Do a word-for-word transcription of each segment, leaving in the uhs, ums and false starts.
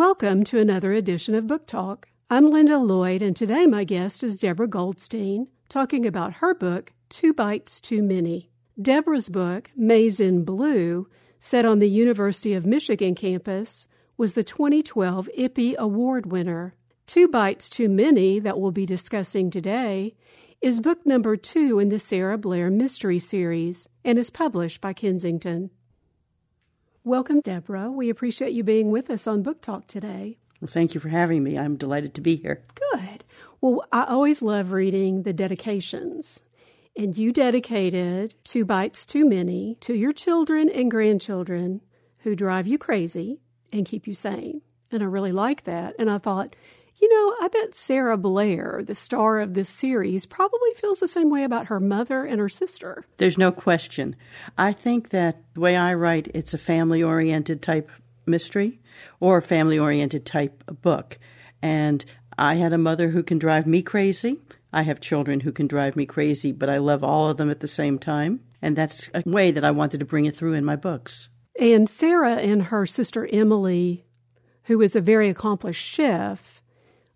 welcome to another edition of Book Talk. I'm Linda Lloyd, and today my guest is Deborah Goldstein, talking about her book, Two Bites Too Many. Deborah's book, Maize in Blue, set on the University of Michigan campus, was the twenty twelve I P P Y Award winner. Two Bites Too Many, that we'll be discussing today, is book number two in the Sarah Blair Mystery Series and is published by Kensington. Welcome, Deborah. We appreciate you being with us on Book Talk today. Well, thank you for having me. I'm delighted to be here. Good. Well, I always love reading the dedications. And you dedicated Two Bites Too Many to your children and grandchildren who drive you crazy and keep you sane. And I really like that. And I thought, you know, I bet Sarah Blair, the star of this series, probably feels the same way about her mother and her sister. There's no question. I think that the way I write, it's a family-oriented type mystery or a family-oriented type book. And I had a mother who can drive me crazy. I have children who can drive me crazy, but I love all of them at the same time. And that's a way that I wanted to bring it through in my books. And Sarah and her sister Emily, who is a very accomplished chef,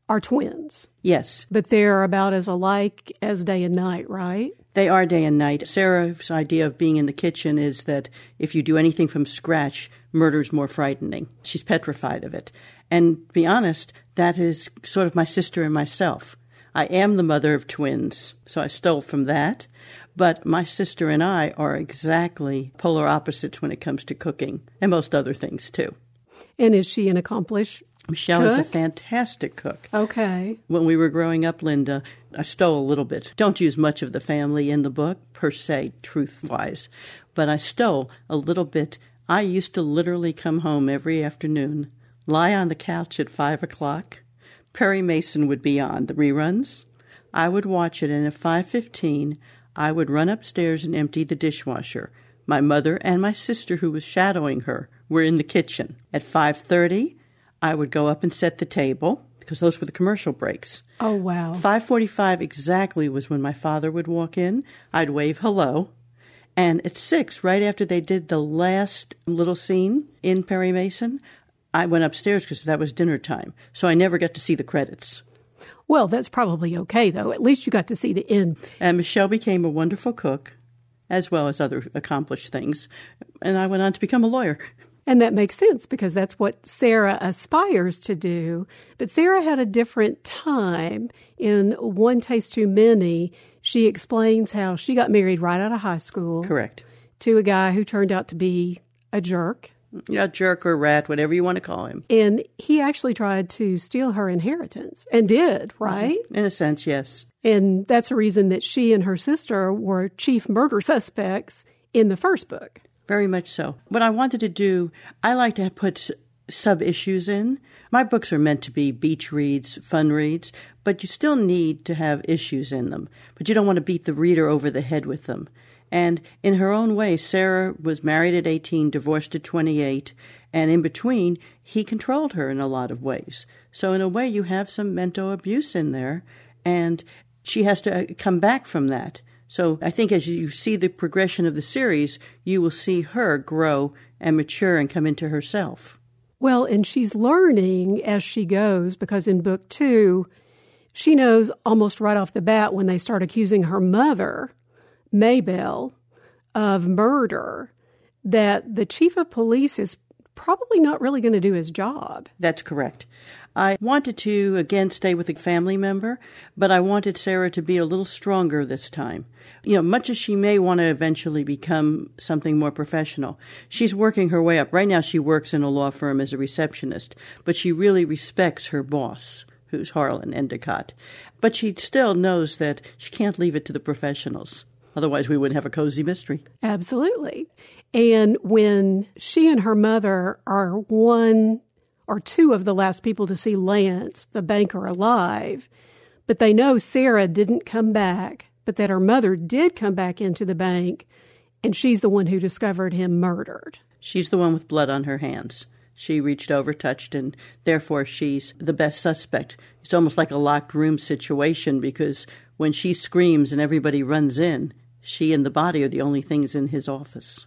are twins. Yes. But they're about as alike as day and night, right? They are day and night. Sarah's idea of being in the kitchen is that if you do anything from scratch, murder's more frightening. She's petrified of it. And to be honest, that is sort of my sister and myself. I am the mother of twins, so I stole from that. But my sister and I are exactly polar opposites when it comes to cooking and most other things, too. And is she an accomplished Michelle cook? Is a fantastic cook. Okay. When we were growing up, Linda, I stole a little bit. Don't use much of the family in the book, per se, truth-wise. But I stole a little bit. I used to literally come home every afternoon, lie on the couch at five o'clock. Perry Mason would be on the reruns. I would watch it, and at five fifteen, I would run upstairs and empty the dishwasher. My mother and my sister, who was shadowing her, were in the kitchen. At five thirty... I would go up and set the table, because those were the commercial breaks. Oh, wow. five forty-five exactly was when my father would walk in. I'd wave hello. And at six, right after they did the last little scene in Perry Mason, I went upstairs because that was dinner time. So I never got to see the credits. Well, that's probably okay, though. At least you got to see the end. And Michelle became a wonderful cook, as well as other accomplished things. And I went on to become a lawyer. And that makes sense because that's what Sarah aspires to do. But Sarah had a different time. In One Taste Too Many, she explains how she got married right out of high school. Correct. To a guy who turned out to be a jerk. Yeah, jerk or rat, whatever you want to call him. And he actually tried to steal her inheritance and did, right? Mm-hmm. In a sense, yes. And that's the reason that she and her sister were chief murder suspects in the first book. Very much so. What I wanted to do, I like to put sub-issues in. My books are meant to be beach reads, fun reads, but you still need to have issues in them. But you don't want to beat the reader over the head with them. And in her own way, Sarah was married at eighteen, divorced at twenty-eight, and in between, he controlled her in a lot of ways. So in a way, you have some mental abuse in there, and she has to come back from that. So I think as you see the progression of the series, you will see her grow and mature and come into herself. Well, and she's learning as she goes, because in book two, she knows almost right off the bat when they start accusing her mother, Maybelle, of murder, that the chief of police is probably not really going to do his job. That's correct. I wanted to, again, stay with a family member, but I wanted Sarah to be a little stronger this time. You know, much as she may want to eventually become something more professional, she's working her way up. Right now she works in a law firm as a receptionist, but she really respects her boss, who's Harlan Endicott. But she still knows that she can't leave it to the professionals. Otherwise, we wouldn't have a cozy mystery. Absolutely. And when she and her mother are one or two of the last people to see Lance, the banker, alive, but they know Sarah didn't come back, but that her mother did come back into the bank, and she's the one who discovered him murdered. She's the one with blood on her hands. She reached over, touched, and therefore she's the best suspect. It's almost like a locked room situation because when she screams and everybody runs in, she and the body are the only things in his office.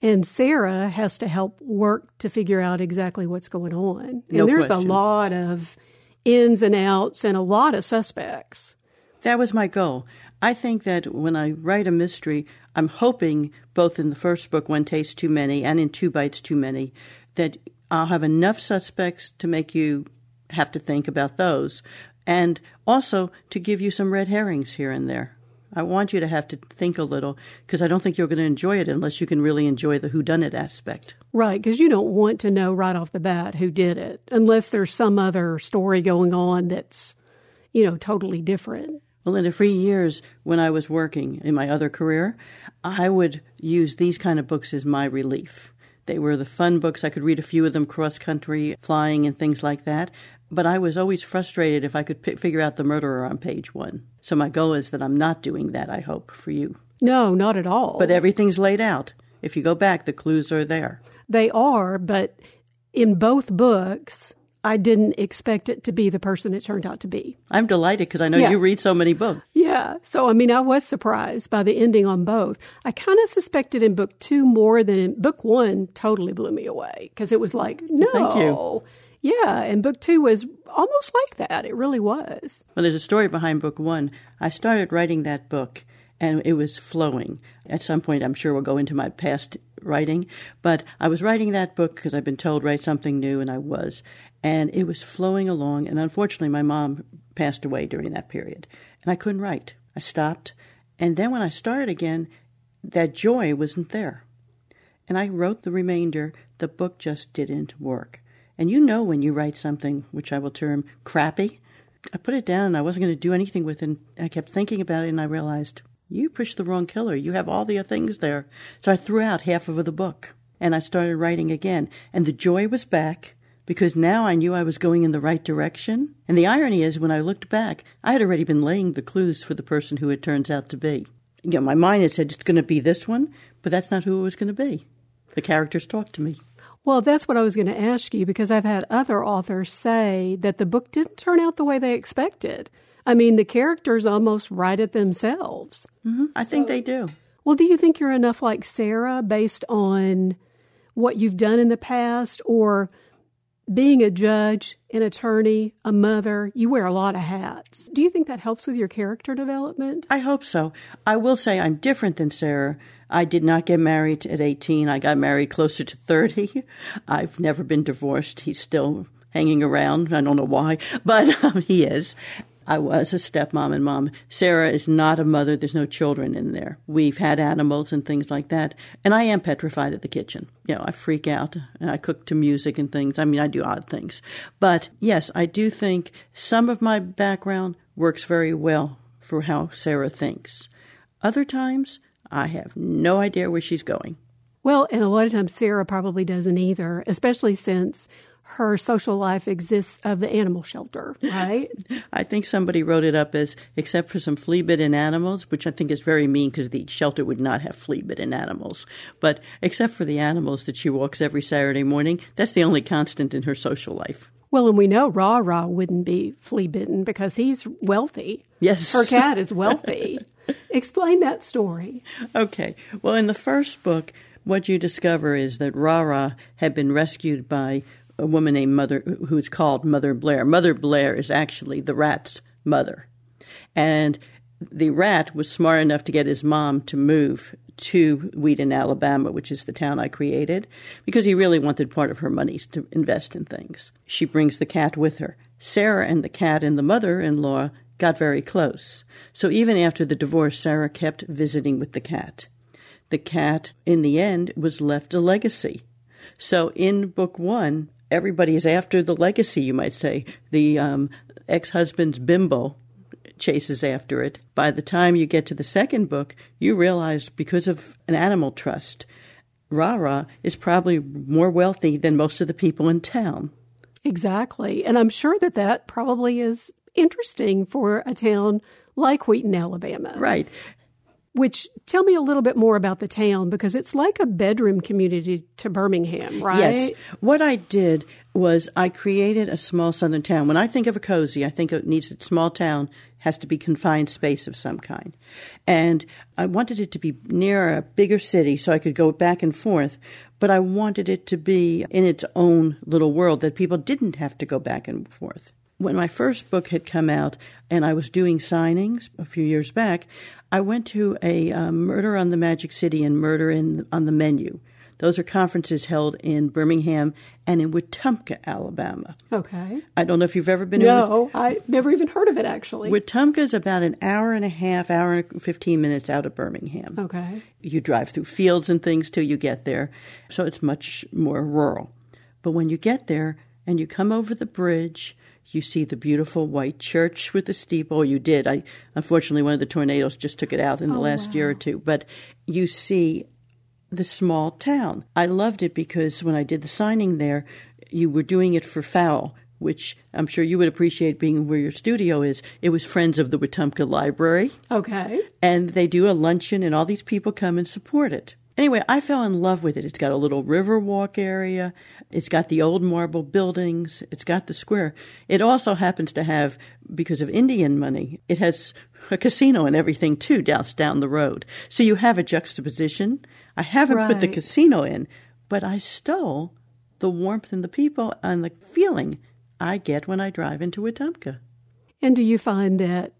And Sarah has to help work to figure out exactly what's going on. And no there's question. a lot of ins and outs and a lot of suspects. That was my goal. I think that when I write a mystery, I'm hoping both in the first book, One Taste Too Many, and in Two Bites Too Many, that I'll have enough suspects to make you have to think about those, and also to give you some red herrings here and there. I want you to have to think a little, because I don't think you're going to enjoy it unless you can really enjoy the whodunit aspect. Right, because you don't want to know right off the bat who did it, unless there's some other story going on that's, you know, totally different. Well, in the free years when I was working in my other career, I would use these kind of books as my relief. They were the fun books. I could read a few of them cross-country, flying, and things like that. But I was always frustrated if I could p- figure out the murderer on page one. So my goal is that I'm not doing that, I hope, for you. No, not at all. But everything's laid out. If you go back, the clues are there. They are, but in both books, I didn't expect it to be the person it turned out to be. I'm delighted because I know yeah. you read so many books. Yeah. So, I mean, I was surprised by the ending on both. I kind of suspected in book two more than in book one totally blew me away because it was like, no. Thank you. Yeah, and book two was almost like that. It really was. Well, there's a story behind book one. I started writing that book, and it was flowing. At some point, I'm sure we'll go into my past writing, but I was writing that book because I've been told write something new, and I was. And it was flowing along, and unfortunately, my mom passed away during that period, and I couldn't write. I stopped, and then when I started again, that joy wasn't there. And I wrote the remainder. The book just didn't work. And you know when you write something, which I will term crappy, I put it down and I wasn't going to do anything with it. And I kept thinking about it and I realized, you pushed the wrong killer. You have all the things there. So I threw out half of the book and I started writing again. And the joy was back because now I knew I was going in the right direction. And the irony is when I looked back, I had already been laying the clues for the person who it turns out to be. You know, my mind had said it's going to be this one, but that's not who it was going to be. The characters talked to me. Well, that's what I was going to ask you, because I've had other authors say that the book didn't turn out the way they expected. I mean, the characters almost write it themselves. Mm-hmm. I so, think they do. Well, do you think you're enough like Sarah based on what you've done in the past or being a judge, an attorney, a mother? You wear a lot of hats. Do you think that helps with your character development? I hope so. I will say I'm different than Sarah. I did not get married at eighteen. I got married closer to thirty. I've never been divorced. He's still hanging around. I don't know why, but um, he is. I was a stepmom and mom. Sarah is not a mother. There's no children in there. We've had animals and things like that. And I am petrified at the kitchen. You know, I freak out and I cook to music and things. I mean, I do odd things. But yes, I do think some of my background works very well for how Sarah thinks. Other times, I have no idea where she's going. Well, and a lot of times Sarah probably doesn't either, especially since her social life exists of the animal shelter, right? I think somebody wrote it up as, except for some flea-bitten animals, which I think is very mean because the shelter would not have flea-bitten animals. But except for the animals that she walks every Saturday morning, that's the only constant in her social life. Well, and we know Ra-Ra wouldn't be flea-bitten because he's wealthy. Yes. Her cat is wealthy. Explain that story. Okay. Well, in the first book, what you discover is that Ra-Ra had been rescued by a woman named Mother, who's called Mother Blair. Mother Blair is actually the rat's mother. And the rat was smart enough to get his mom to move to Wheaton, Alabama, which is the town I created, because he really wanted part of her money to invest in things. She brings the cat with her. Sarah and the cat and the mother-in-law got very close. So even after the divorce, Sarah kept visiting with the cat. The cat, in the end, was left a legacy. So in book one, everybody is after the legacy, you might say. The um, ex-husband's bimbo chases after it. By the time you get to the second book, you realize because of an animal trust, Ra-Ra is probably more wealthy than most of the people in town. Exactly. And I'm sure that that probably is interesting for a town like Wheaton, Alabama. Right. Which, tell me a little bit more about the town, because it's like a bedroom community to Birmingham, right? Yes. What I did was I created a small southern town. When I think of a cozy, I think it needs a small town has to be confined space of some kind. And I wanted it to be near a bigger city so I could go back and forth, but I wanted it to be in its own little world that people didn't have to go back and forth. When my first book had come out and I was doing signings a few years back, I went to a uh, Murder on the Magic City and Murder in, on the Menu. Those are conferences held in Birmingham and in Wetumpka, Alabama. Okay. I don't know if you've ever been no, in No, I never even heard of it, actually. Wetumpka is about an hour and a half, hour and fifteen minutes out of Birmingham. Okay. You drive through fields and things till you get there, so it's much more rural. But when you get there and you come over the bridge, you see the beautiful white church with the steeple. You did. I unfortunately, one of the tornadoes just took it out in the oh, last wow. year or two. But you see the small town. I loved it because when I did the signing there, you were doing it for Fowl, which I'm sure you would appreciate being where your studio is. It was Friends of the Wetumpka Library. Okay. And they do a luncheon, and all these people come and support it. Anyway, I fell in love with it. It's got a little river walk area. It's got the old marble buildings. It's got the square. It also happens to have, because of Indian money, it has a casino and everything, too, down, down the road. So you have a juxtaposition. I haven't right. put the casino in, but I stole the warmth and the people and the feeling I get when I drive into Wetumpka. And do you find that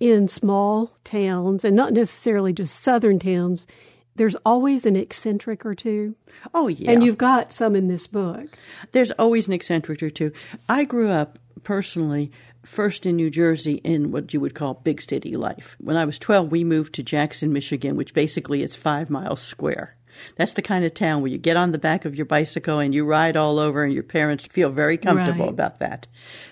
in small towns, and not necessarily just southern towns, there's always an eccentric or two? Oh, yeah. And you've got some in this book. There's always an eccentric or two. I grew up, personally, first in New Jersey in what you would call big city life. When I was twelve, we moved to Jackson, Michigan, which basically is five miles square. That's the kind of town where you get on the back of your bicycle and you ride all over and your parents feel very comfortable right. about that.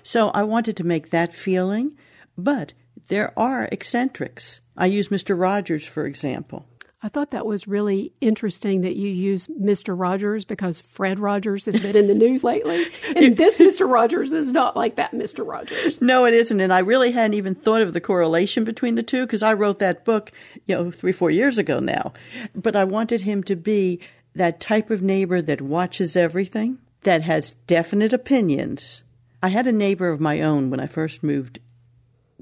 So I wanted to make that feeling, but there are eccentrics. I use Mister Rogers, for example. I thought that was really interesting that you use Mister Rogers because Fred Rogers has been in the news lately. And this Mister Rogers is not like that Mister Rogers. No, it isn't. And I really hadn't even thought of the correlation between the two because I wrote that book, you know, three, four years ago now. But I wanted him to be that type of neighbor that watches everything, that has definite opinions. I had a neighbor of my own when I first moved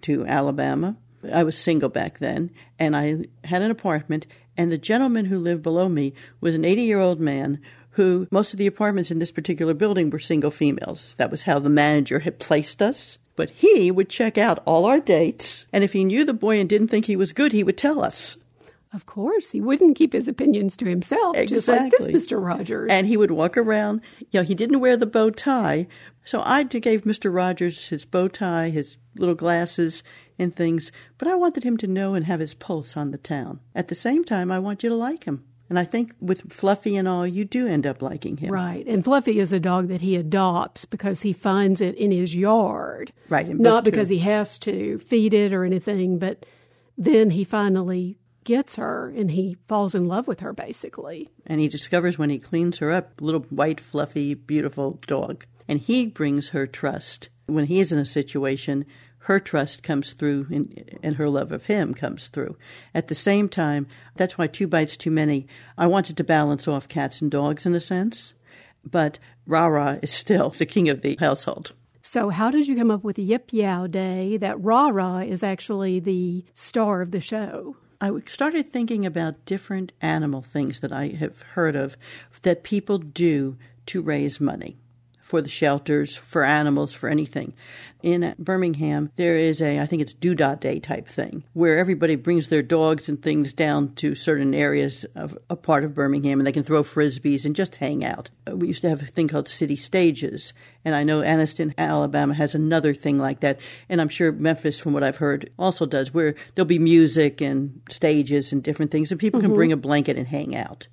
to Alabama. I was single back then, and I had an apartment, and the gentleman who lived below me was an eighty-year-old man who most of the apartments in this particular building were single females. That was how the manager had placed us. But he would check out all our dates, and if he knew the boy and didn't think he was good, he would tell us. Of course. He wouldn't keep his opinions to himself, exactly. Just like this Mister Rogers. And he would walk around. You know, he didn't wear the bow tie. So I gave Mister Rogers his bow tie, his little glasses and things, but I wanted him to know and have his pulse on the town. At the same time, I want you to like him. And I think with Fluffy and all, you do end up liking him. Right. And Fluffy is a dog that he adopts because he finds it in his yard. Right. Not because he has to feed it or anything, but then he finally gets her and he falls in love with her, basically. And he discovers when he cleans her up, little white, fluffy, beautiful dog. And he brings her trust. When he is in a situation, her trust comes through and, and her love of him comes through. At the same time, that's why Two Bites Too Many, I wanted to balance off cats and dogs in a sense, but Ra-Ra is still the king of the household. So how did you come up with Yip Yow Day, that Ra-Ra is actually the star of the show? I started thinking about different animal things that I have heard of that people do to raise money for the shelters, for animals, for anything. In Birmingham, there is a, I think it's Doodah Day type thing, where everybody brings their dogs and things down to certain areas of a part of Birmingham, and they can throw frisbees and just hang out. We used to have a thing called City Stages, and I know Anniston, Alabama has another thing like that, and I'm sure Memphis, from what I've heard, also does, where there'll be music and stages and different things, and people mm-hmm. can bring a blanket and hang out.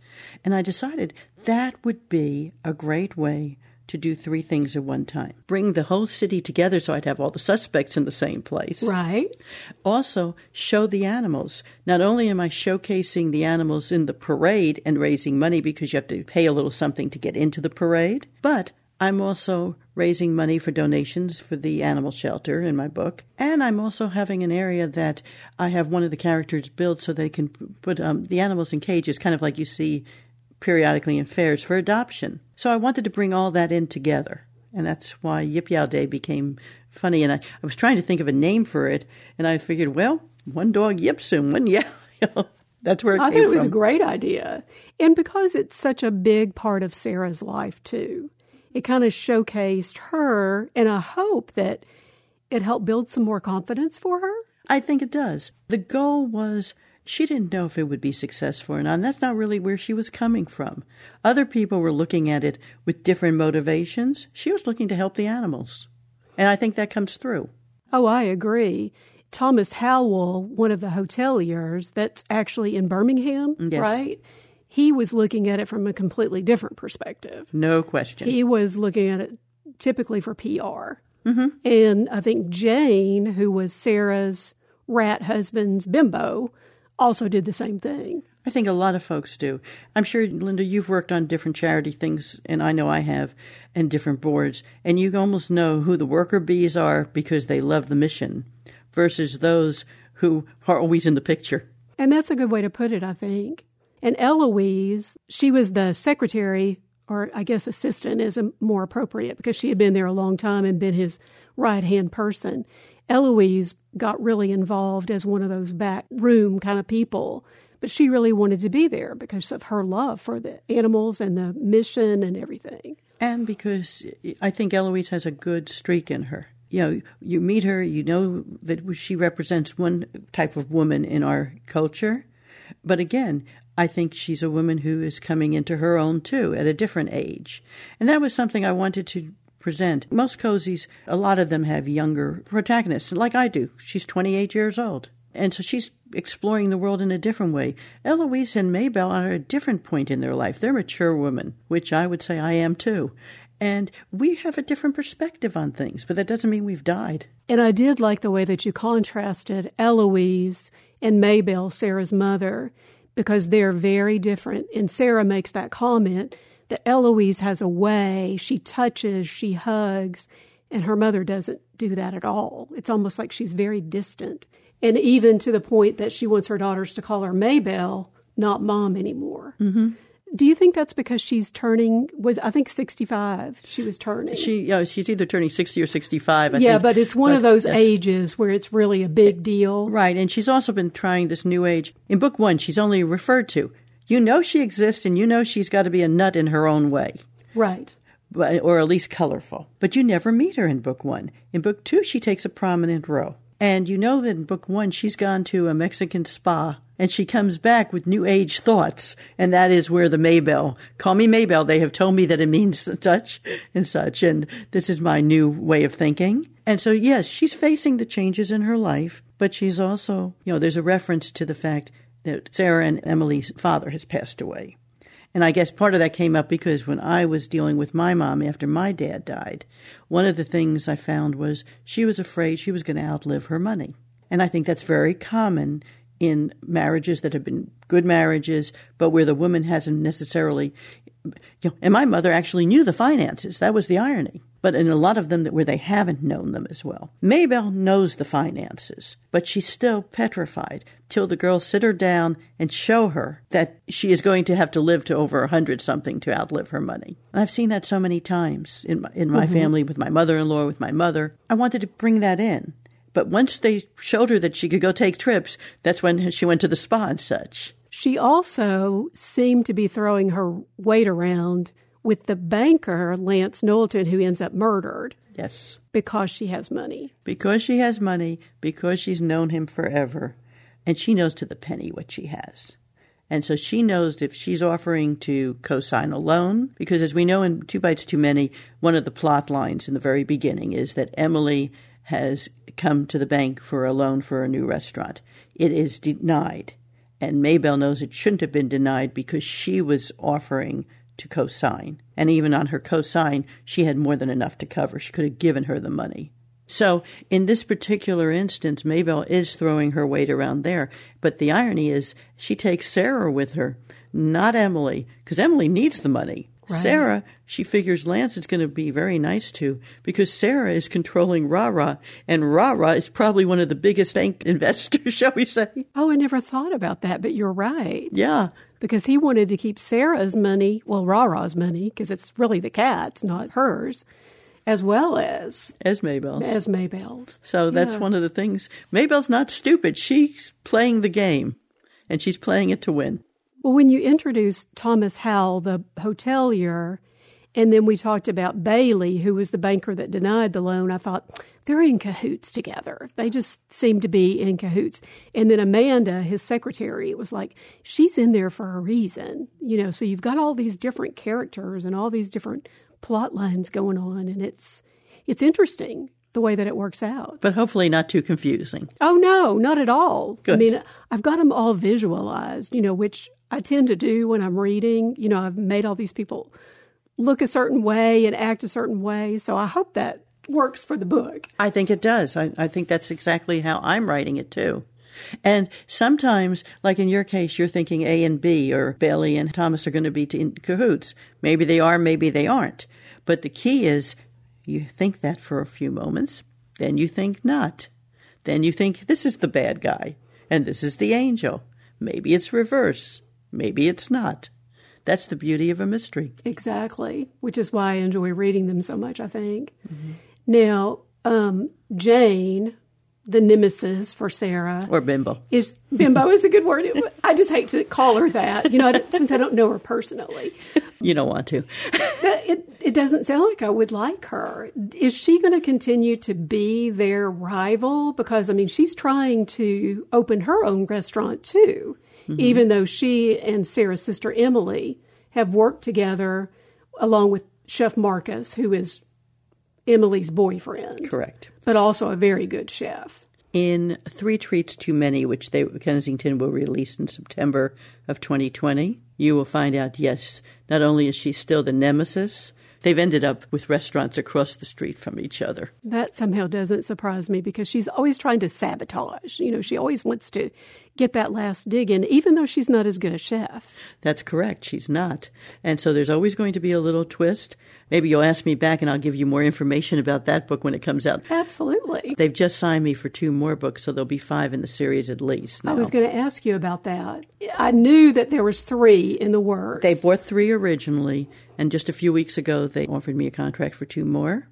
And I decided that would be a great way to do three things at one time. Bring the whole city together so I'd have all the suspects in the same place. Right. Also, show the animals. Not only am I showcasing the animals in the parade and raising money because you have to pay a little something to get into the parade, but I'm also raising money for donations for the animal shelter in my book. And I'm also having an area that I have one of the characters build so they can put um, the animals in cages, kind of like you see periodically in fairs for adoption. So I wanted to bring all that in together. and that's why Yip Yow Day became funny. And I, I was trying to think of a name for it, and I figured, well, one dog yips and one yow. That's where it I came from. I thought it was a great idea. And because it's such a big part of Sarah's life, too, it kind of showcased her, and I hope that it helped build some more confidence for her. I think it does. The goal was she didn't know if it would be successful or not, and that's not really where she was coming from. Other people were looking at it with different motivations. She was looking to help the animals, and I think that comes through. Oh, I agree. Thomas Howell, one of the hoteliers that's actually in Birmingham, yes. Right? He was looking at it from a completely different perspective. No question. He was looking at it typically for P R. Mm-hmm. And I think Jane, who was Sarah's rat husband's bimbo, also did the same thing. I think a lot of folks do. I'm sure, Linda, you've worked on different charity things, and I know I have, and different boards. And you almost know who the worker bees are because they love the mission versus those who are always in the picture. And that's a good way to put it, I think. And Eloise, she was the secretary, or I guess assistant is more appropriate because she had been there a long time and been his right-hand person. Eloise got really involved as one of those back room kind of people, but she really wanted to be there because of her love for the animals and the mission and everything. And because I think Eloise has a good streak in her. You know, you meet her, you know that she represents one type of woman in our culture. But again, I think she's a woman who is coming into her own, too, at a different age. And that was something I wanted to present. Most cozies, a lot of them have younger protagonists, like I do. She's twenty-eight years old. And so she's exploring the world in a different way. Eloise and Maybelle are at a different point in their life. They're mature women, which I would say I am, too. And we have a different perspective on things, but that doesn't mean we've died. And I did like the way that you contrasted Eloise and Maybelle, Sarah's mother, because they're very different. And Sarah makes that comment that Eloise has a way. She touches, she hugs, and her mother doesn't do that at all. It's almost like she's very distant. And even to the point that she wants her daughters to call her Maybelle, not Mom anymore. Mm-hmm. Do you think that's because she's turning, was I think sixty-five she was turning? She, you know, she's either turning sixty or sixty-five, I yeah, think. But it's one but, of those yes. ages where it's really a big deal. Right, and she's also been trying this new age. In book one, she's only referred to. You know she exists and you know she's got to be a nut in her own way. Right. But, or at least colorful. But you never meet her in book one. In book two, she takes a prominent role. And you know that in book one, she's gone to a Mexican spa. And she comes back with new age thoughts, and that is where the Maybelle, call me Maybelle, they have told me that it means such and such, and this is my new way of thinking. And so, yes, she's facing the changes in her life, but she's also, you know, there's a reference to the fact that Sarah and Emily's father has passed away. And I guess part of that came up because when I was dealing with my mom after my dad died, one of the things I found was she was afraid she was going to outlive her money. And I think that's very common in marriages that have been good marriages, but where the woman hasn't necessarily, you know, and my mother actually knew the finances. That was the irony. But in a lot of them that where they haven't known them as well. Maybelle knows the finances, but she's still petrified till the girls sit her down and show her that she is going to have to live to over a hundred something to outlive her money. And I've seen that so many times in my, in my mm-hmm. family, with my mother-in-law, with my mother. I wanted to bring that in. But once they showed her that she could go take trips, that's when she went to the spa and such. She also seemed to be throwing her weight around with the banker, Lance Knowlton, who ends up murdered. Yes. Because she has money. Because she has money, because she's known him forever. And she knows to the penny what she has. And so she knows if she's offering to co-sign a loan, because as we know in Two Bites Too Many, one of the plot lines in the very beginning is that Emily has come to the bank for a loan for a new restaurant. It is denied. And Maybelle knows it shouldn't have been denied because she was offering to co-sign. And even on her co-sign, she had more than enough to cover. She could have given her the money. So in this particular instance, Maybelle is throwing her weight around there. But the irony is she takes Sarah with her, not Emily, because Emily needs the money. Right. Sarah, she figures Lance is going to be very nice to because Sarah is controlling Ra-Ra, and Ra-Ra is probably one of the biggest bank investors, shall we say. Oh, I never thought about that, but you're right. Yeah. Because he wanted to keep Sarah's money, well, Ra-Ra's money, because it's really the cat's, not hers, as well as... As Maybelle's. As Maybelle's. So that's yeah. one of the things. Maybelle's not stupid. She's playing the game, and she's playing it to win. Well, when you introduced Thomas Howell, the hotelier, and then we talked about Bailey, who was the banker that denied the loan, I thought, they're in cahoots together. They just seem to be in cahoots. And then Amanda, his secretary, it was like, she's in there for a reason. You know, so you've got all these different characters and all these different plot lines going on, and it's it's interesting the way that it works out. But hopefully not too confusing. Oh, no, not at all. Good. I mean, I've got them all visualized, you know, which I tend to do when I'm reading. You know, I've made all these people look a certain way and act a certain way. So I hope that works for the book. I think it does. I, I think that's exactly how I'm writing it, too. And sometimes, like in your case, you're thinking A and B, or Bailey and Thomas are going to be in cahoots. Maybe they are, maybe they aren't. But the key is you think that for a few moments, then you think not. Then you think this is the bad guy and this is the angel. Maybe it's reverse. Maybe it's not. That's the beauty of a mystery. Exactly, which is why I enjoy reading them so much, I think. Mm-hmm. Now, um, Jane, the nemesis for Sarah. Or bimbo. Is, bimbo is a good word. It, I just hate to call her that, you know, I, since I don't know her personally. You don't want to. it, it doesn't sound like I would like her. Is she going to continue to be their rival? Because, I mean, she's trying to open her own restaurant, too. Mm-hmm. Even though she and Sarah's sister Emily have worked together along with Chef Marcus, who is Emily's boyfriend. Correct. But also a very good chef. In Three Treats Too Many, which they, Kensington will release in September of twenty twenty, you will find out, yes, not only is she still the nemesis, they've ended up with restaurants across the street from each other. That somehow doesn't surprise me because she's always trying to sabotage. You know, she always wants to get that last dig in, even though she's not as good a chef. That's correct. She's not. And so there's always going to be a little twist. Maybe you'll ask me back and I'll give you more information about that book when it comes out. Absolutely. They've just signed me for two more books, so there'll be five in the series at least now. I was going to ask you about that. I knew that there was three in the works. They bought three originally, and just a few weeks ago they offered me a contract for two more.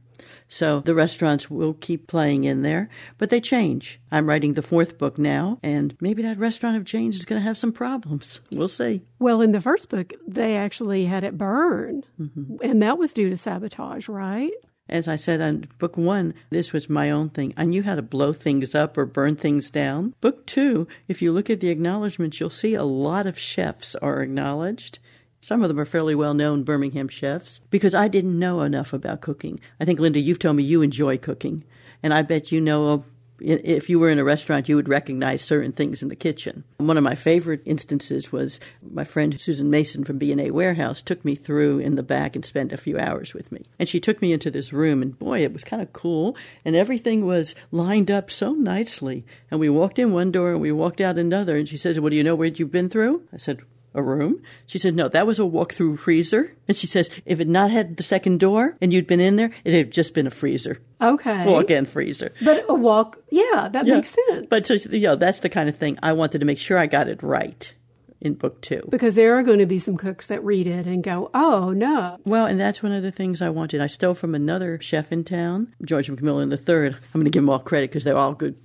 So the restaurants will keep playing in there, but they change. I'm writing the fourth book now, and maybe that restaurant of Jane's is going to have some problems. We'll see. Well, in the first book, they actually had it burn, mm-hmm. and that was due to sabotage, right? As I said on book one, this was my own thing. I knew how to blow things up or burn things down. Book two, if you look at the acknowledgments, you'll see a lot of chefs are acknowledged. Some of them are fairly well-known Birmingham chefs, because I didn't know enough about cooking. I think, Linda, you've told me you enjoy cooking, and I bet you know if you were in a restaurant, you would recognize certain things in the kitchen. One of my favorite instances was my friend Susan Mason from B and A Warehouse took me through in the back and spent a few hours with me. And she took me into this room, and boy, it was kind of cool, and everything was lined up so nicely. And we walked in one door, and we walked out another, and she says, well, do you know where you've been through? I said, a room? She said, no, that was a walk-through freezer. And she says, if it not had the second door and you'd been in there, it had just been a freezer. Okay. Walk-in freezer. But a walk, yeah, that yeah. makes sense. But so, you know, that's the kind of thing I wanted to make sure I got it right in book two. Because there are going to be some cooks that read it and go, oh, no. Well, and that's one of the things I wanted. I stole from another chef in town, George McMillan the third. I'm going to give them all credit because they're all good,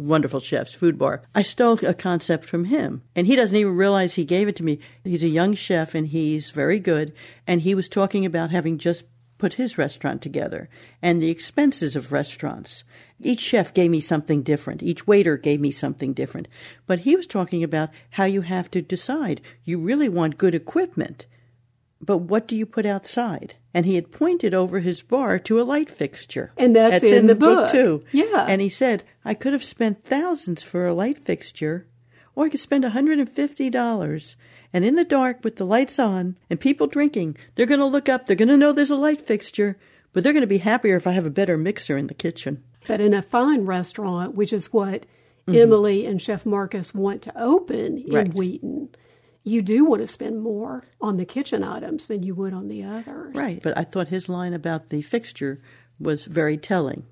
wonderful chefs, food bar. I stole a concept from him, and he doesn't even realize he gave it to me. He's a young chef, and he's very good, and he was talking about having just put his restaurant together and the expenses of restaurants. Each chef gave me something different. Each waiter gave me something different. But he was talking about how you have to decide. You really want good equipment, but what do you put outside? And he had pointed over his bar to a light fixture. And that's, that's in, in the book. book, too. Yeah. And he said, I could have spent thousands for a light fixture, or I could spend one hundred fifty dollars. And in the dark with the lights on and people drinking, they're going to look up. They're going to know there's a light fixture, but they're going to be happier if I have a better mixer in the kitchen. But in a fine restaurant, which is what mm-hmm. Emily and Chef Marcus want to open in right. Wheaton, you do want to spend more on the kitchen items than you would on the others. Right. But I thought his line about the fixture was very telling.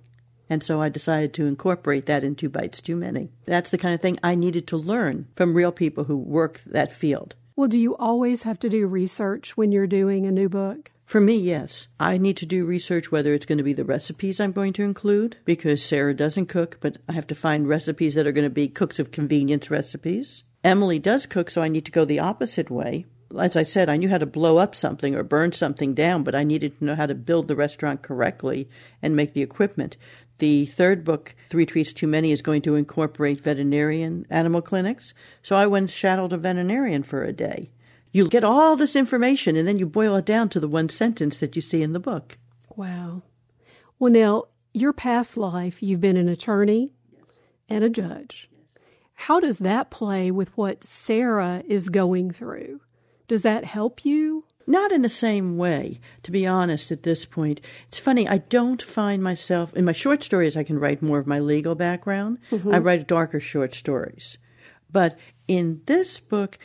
And so I decided to incorporate that in Two Bites Too Many. That's the kind of thing I needed to learn from real people who work that field. Well, do you always have to do research when you're doing a new book? For me, yes. I need to do research whether it's going to be the recipes I'm going to include, because Sarah doesn't cook, but I have to find recipes that are going to be cooks of convenience recipes. Emily does cook, so I need to go the opposite way. As I said, I knew how to blow up something or burn something down, but I needed to know how to build the restaurant correctly and make the equipment. The third book, Three Treats Too Many, is going to incorporate veterinarian animal clinics. So I went and shadowed a veterinarian for a day. You get all this information, and then you boil it down to the one sentence that you see in the book. Wow. Well, now, your past life, you've been an attorney and a judge. How does that play with what Sarah is going through? Does that help you? Not in the same way, to be honest, at this point. It's funny, I don't find myself, in my short stories I can write more of my legal background. Mm-hmm. I write darker short stories. But in this book,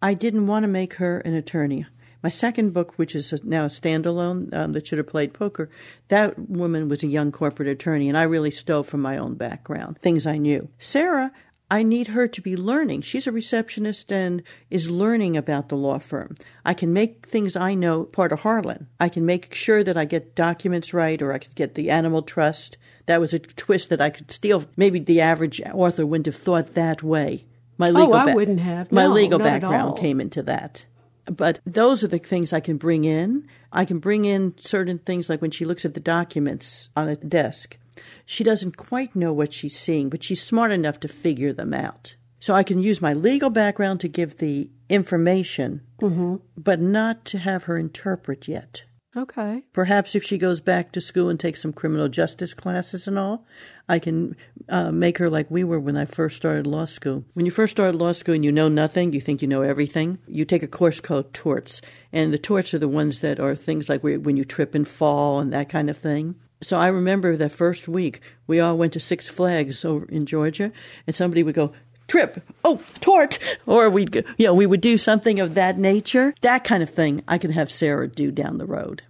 I didn't want to make her an attorney. My second book, which is now a standalone, um, that should have played poker, that woman was a young corporate attorney, and I really stole from my own background, things I knew. Sarah, I need her to be learning. She's a receptionist and is learning about the law firm. I can make things I know part of Harlan. I can make sure that I get documents right, or I could get the animal trust. That was a twist that I could steal. Maybe the average author wouldn't have thought that way. My legal oh, I ba- wouldn't have. My no, legal background came into that. But those are the things I can bring in. I can bring in certain things, like when she looks at the documents on a desk. She doesn't quite know what she's seeing, but she's smart enough to figure them out. So I can use my legal background to give the information, mm-hmm. but not to have her interpret yet. Okay. Perhaps if she goes back to school and takes some criminal justice classes and all, I can uh, make her like we were when I first started law school. When you first started law school and you know nothing, you think you know everything, you take a course called torts. And the torts are the ones that are things like when you trip and fall and that kind of thing. So I remember that first week, we all went to Six Flags over in Georgia, and somebody would go, trip, oh, tort, or we'd go, you know, we would do something of that nature. That kind of thing I could have Sarah do down the road.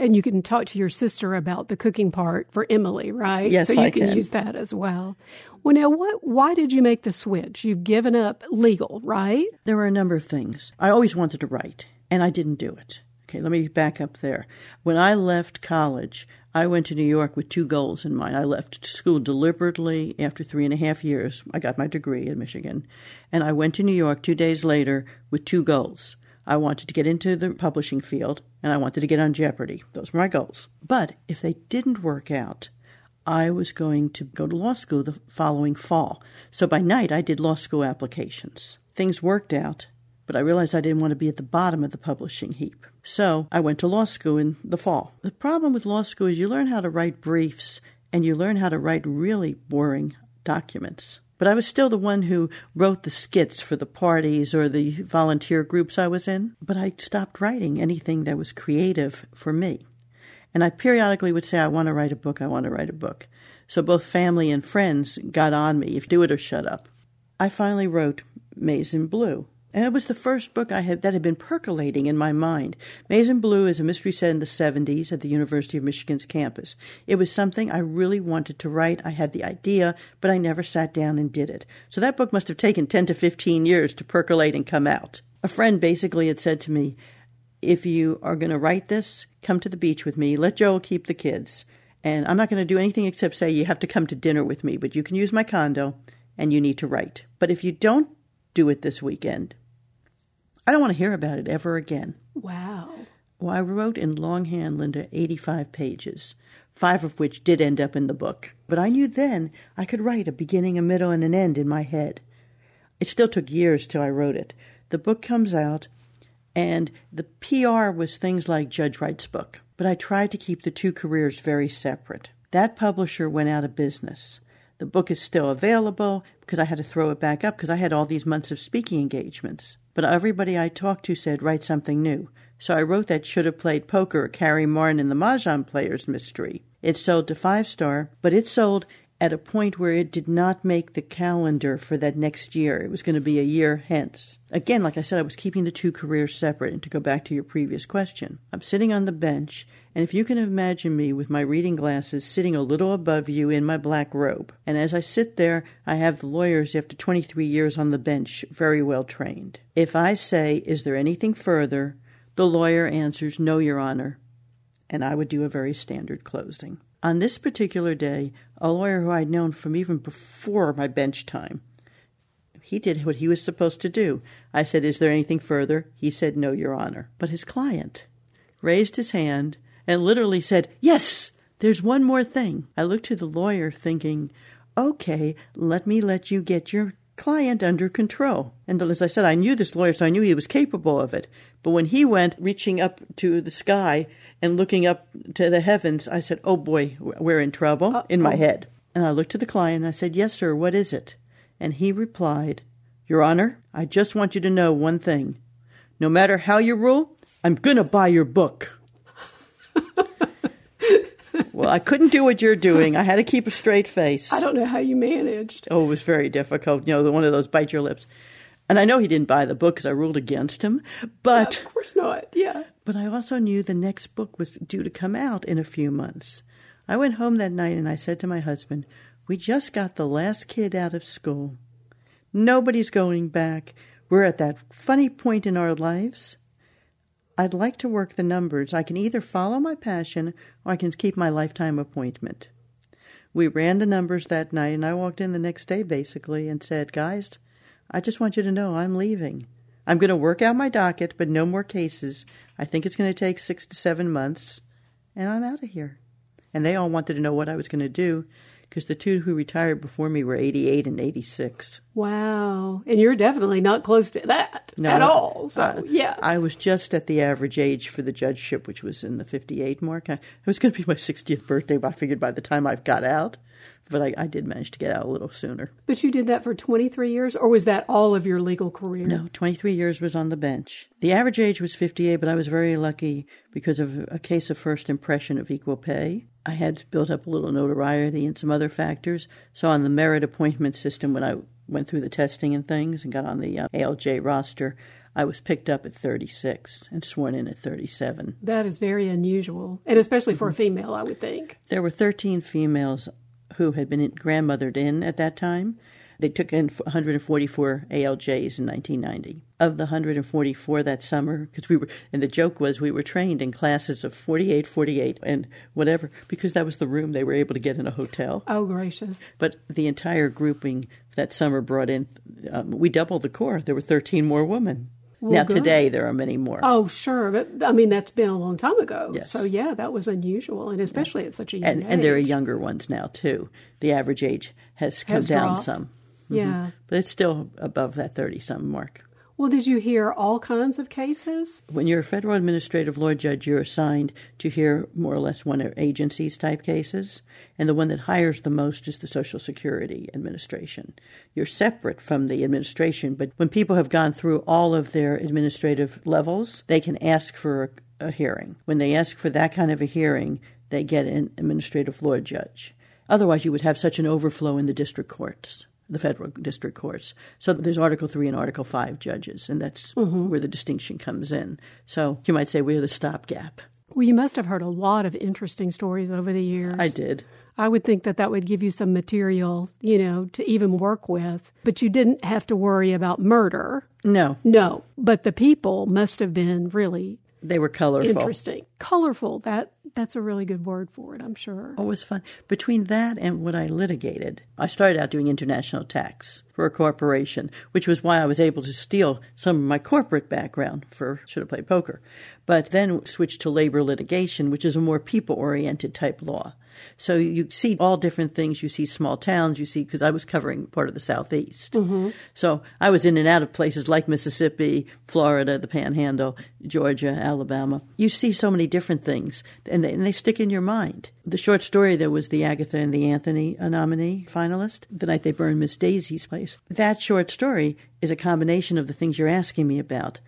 And you can talk to your sister about the cooking part for Emily, right? Yes, I can. So you can, can use that as well. Well, now, what? Why did you make the switch? You've given up legal, right? There were a number of things. I always wanted to write, and I didn't do it. Okay, let me back up there. When I left college, I went to New York with two goals in mind. I left school deliberately after three and a half years. I got my degree in Michigan. And I went to New York two days later with two goals. I wanted to get into the publishing field, and I wanted to get on Jeopardy. Those were my goals. But if they didn't work out, I was going to go to law school the following fall. So by night, I did law school applications. Things worked out, but I realized I didn't want to be at the bottom of the publishing heap. So I went to law school in the fall. The problem with law school is you learn how to write briefs, and you learn how to write really boring documents. But I was still the one who wrote the skits for the parties or the volunteer groups I was in. But I stopped writing anything that was creative for me. And I periodically would say, I want to write a book, I want to write a book. So both family and friends got on me, if do it or shut up. I finally wrote Maize in Blue. And it was the first book I had that had been percolating in my mind. Maize in Blue is a mystery set in the seventies at the University of Michigan's campus. It was something I really wanted to write. I had the idea, but I never sat down and did it. So that book must have taken ten to fifteen years to percolate and come out. A friend basically had said to me, if you are going to write this, come to the beach with me. Let Joel keep the kids. And I'm not going to do anything except say you have to come to dinner with me, but you can use my condo and you need to write. But if you don't do it this weekend, I don't want to hear about it ever again. Wow. Well, I wrote in longhand, Linda, eighty-five pages, five of which did end up in the book. But I knew then I could write a beginning, a middle, and an end in my head. It still took years till I wrote it. The book comes out, and the P R was things like Judge Wright's book. But I tried to keep the two careers very separate. That publisher went out of business. The book is still available because I had to throw it back up because I had all these months of speaking engagements. But everybody I talked to said, write something new. So I wrote that Should Have Played Poker, Carrie Marn in the Mahjong Players mystery. It sold to Five Star, but it sold at a point where it did not make the calendar for that next year. It was going to be a year hence. Again, like I said, I was keeping the two careers separate. And to go back to your previous question, I'm sitting on the bench, and if you can imagine me with my reading glasses sitting a little above you in my black robe, and as I sit there, I have the lawyers after twenty-three years on the bench very well trained. If I say, is there anything further, The lawyer answers, "No, Your Honor," and I would do a very standard closing. On this particular day, a lawyer who I'd known from even before my bench time, he did what he was supposed to do. I said, "Is there anything further?" He said, "No, Your Honor." But his client raised his hand and literally said, "Yes, there's one more thing." I looked to the lawyer thinking, "Okay, let me let you get your client under control." And as I said, I knew this lawyer, so I knew he was capable of it. But when he went reaching up to the sky and looking up to the heavens, I said, "Oh boy, we're in trouble," uh, in my oh. head. And I looked to the client and I said, "Yes, sir, what is it?" And he replied, "Your Honor, I just want you to know one thing. No matter how you rule, I'm going to buy your book." Well, I couldn't do what you're doing. I had to keep a straight face. I don't know how you managed. Oh, it was very difficult. You know, one of those bite your lips. And I know he didn't buy the book because I ruled against him. But yeah, of course not, yeah. But I also knew the next book was due to come out in a few months. I went home that night and I said to my husband, "We just got the last kid out of school. Nobody's going back. We're at that funny point in our lives. I'd like to work the numbers. I can either follow my passion or I can keep my lifetime appointment." We ran the numbers that night, and I walked in the next day, basically, and said, "Guys, I just want you to know I'm leaving. I'm going to work out my docket, but no more cases. I think it's going to take six to seven months, and I'm out of here." And they all wanted to know what I was going to do, because the two who retired before me were eighty-eight and eighty-six. Wow. And you're definitely not close to that no, at all. So, uh, yeah. I was just at the average age for the judgeship, which was in the fifty-eight mark. I, it was going to be my sixtieth birthday, but I figured by the time I got out. But I, I did manage to get out a little sooner. But you did that for twenty-three years, or was that all of your legal career? No, twenty-three years was on the bench. The average age was fifty-eight, but I was very lucky because of a case of first impression of equal pay. I had built up a little notoriety and some other factors. So on the merit appointment system, when I went through the testing and things and got on the uh, A L J roster, I was picked up at thirty-six and sworn in at thirty-seven. That is very unusual, and especially for mm-hmm. a female, I would think. There were thirteen females who had been grandmothered in at that time. They took in one hundred forty-four A L Js in nineteen ninety. Of the one hundred forty-four that summer, because we were, and the joke was we were trained in classes of forty-eight, forty-eight, and whatever, because that was the room they were able to get in a hotel. Oh, gracious. But the entire grouping that summer brought in, um, we doubled the corps. There were thirteen more women. Well, now, good. Today, there are many more. Oh, sure. But, I mean, that's been a long time ago. Yes. So, yeah, that was unusual, and especially yeah. at such a young and, age. And there are younger ones now, too. The average age has come has down dropped. some. Mm-hmm. Yeah. But it's still above that thirty-something mark. Well, did you hear all kinds of cases? When you're a federal administrative law judge, you're assigned to hear more or less one agency's type cases. And the one that hires the most is the Social Security Administration. You're separate from the administration, but when people have gone through all of their administrative levels, they can ask for a, a hearing. When they ask for that kind of a hearing, they get an administrative law judge. Otherwise, you would have such an overflow in the district courts. The federal district courts. So there's Article Three and Article Five judges, and that's mm-hmm. where the distinction comes in. So you might say we're the stopgap. Well, you must have heard a lot of interesting stories over the years. I did. I would think that that would give you some material, you know, to even work with. But you didn't have to worry about murder. No. No. But the people must have been really... They were colorful. Interesting. Colorful. That That's a really good word for it, I'm sure. Oh, it was fun. Between that and what I litigated, I started out doing international tax for a corporation, which was why I was able to steal some of my corporate background for Should Have Played Poker, but then switched to labor litigation, which is a more people-oriented type law. So you see all different things. You see small towns. You see, because I was covering part of the Southeast. Mm-hmm. So I was in and out of places like Mississippi, Florida, the Panhandle, Georgia, Alabama. You see so many different things, and they, and they stick in your mind. The short story there was the Agatha and the Anthony nominee finalist, the night they burned Miss Daisy's place. That short story is a combination of the things you're asking me about.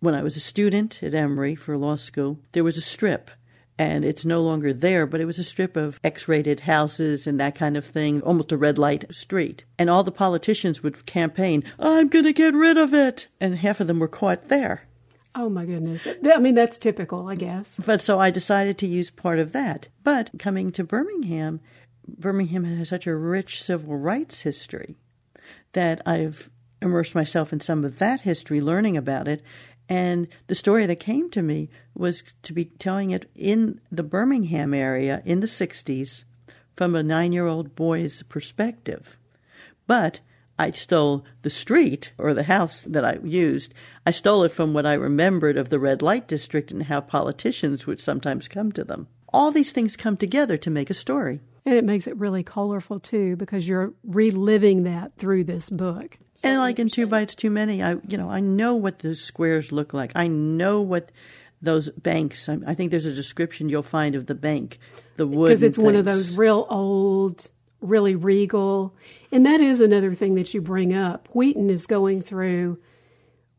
When I was a student at Emory for law school, there was a strip. And it's no longer there, but it was a strip of X-rated houses and that kind of thing, almost a red light street. And all the politicians would campaign, "I'm going to get rid of it." And half of them were caught there. Oh, my goodness. I mean, that's typical, I guess. But so I decided to use part of that. But coming to Birmingham, Birmingham has such a rich civil rights history that I've immersed myself in some of that history, learning about it. And the story that came to me was to be telling it in the Birmingham area in the sixties from a nine-year-old boy's perspective. But I stole the street or the house that I used. I stole it from what I remembered of the red light district and how politicians would sometimes come to them. All these things come together to make a story. And it makes it really colorful, too, because you're reliving that through this book. So and like in Two Bites Too Many, I you know, I know what those squares look like. I know what those banks, I, I think there's a description you'll find of the bank, the wood. Because it's things. One of those real old, really regal. And that is another thing that you bring up. Wheaton is going through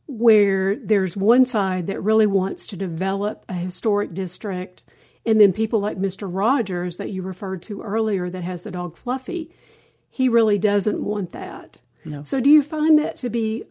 where there's one side that really wants to develop a historic district. And then people like Mister Rogers that you referred to earlier that has the dog Fluffy, he really doesn't want that. No. So do you find that to be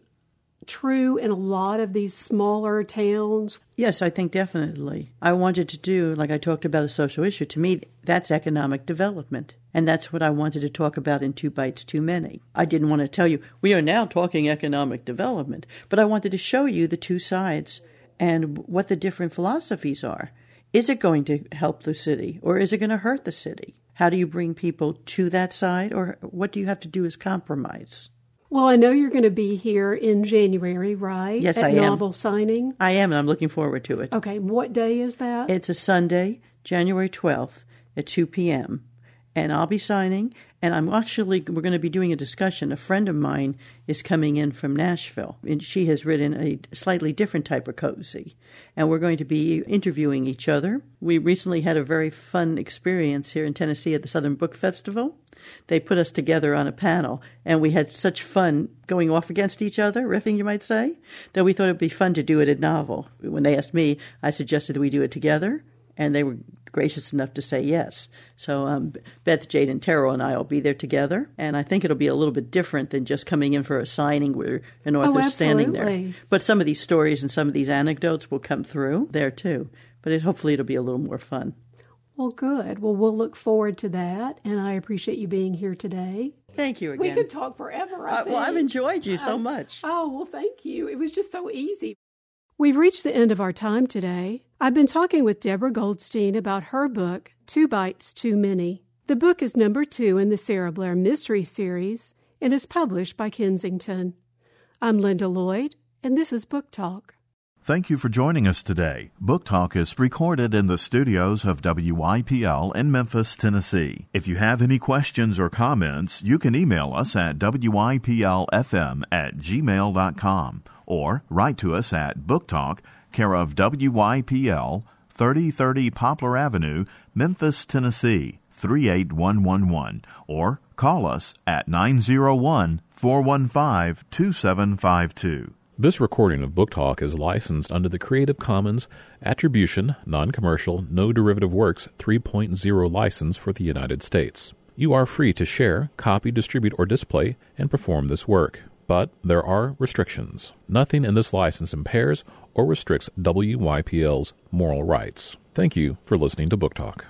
true in a lot of these smaller towns? Yes, I think definitely. I wanted to do, like I talked about, a social issue. To me, that's economic development. And that's what I wanted to talk about in Two Bites Too Many. I didn't want to tell you, we are now talking economic development. But I wanted to show you the two sides and what the different philosophies are. Is it going to help the city or is it going to hurt the city? How do you bring people to that side or what do you have to do as compromise? Well, I know you're going to be here in January, right? Yes, I am. At Novel signing? I am, and I'm looking forward to it. Okay, what day is that? It's a Sunday, January twelfth at two p.m., and I'll be signing, and I'm actually, we're going to be doing a discussion. A friend of mine is coming in from Nashville, and she has written a slightly different type of cozy, and we're going to be interviewing each other. We recently had a very fun experience here in Tennessee at the Southern Book Festival. They put us together on a panel, and we had such fun going off against each other, riffing, you might say, that we thought it would be fun to do it at Novel. When they asked me, I suggested that we do it together, and they were gracious enough to say yes. So um, Beth, Jade, and Taro and I will be there together, and I think it'll be a little bit different than just coming in for a signing where an author's oh, standing there. But some of these stories and some of these anecdotes will come through there too, but it, hopefully it'll be a little more fun. Well, good. Well, we'll look forward to that, and I appreciate you being here today. Thank you again. We could talk forever, I uh, think. Well, I've enjoyed you uh, so much. Oh, well, thank you. It was just so easy. We've reached the end of our time today. I've been talking with Deborah Goldstein about her book, Two Bites Too Many. The book is number two in the Sarah Blair Mystery Series and is published by Kensington. I'm Linda Lloyd, and this is Book Talk. Thank you for joining us today. Book Talk is recorded in the studios of W Y P L in Memphis, Tennessee. If you have any questions or comments, you can email us at W Y P L F M at gmail dot com or write to us at Book Talk, care of W Y P L, thirty thirty Poplar Avenue, Memphis, Tennessee, three eight one one one, or call us at nine oh one, four one five, two seven five two. This recording of Book Talk is licensed under the Creative Commons Attribution, Non-Commercial, No Derivative Works three point oh license for the United States. You are free to share, copy, distribute, or display and perform this work, but there are restrictions. Nothing in this license impairs or restricts W Y P L's moral rights. Thank you for listening to Book Talk.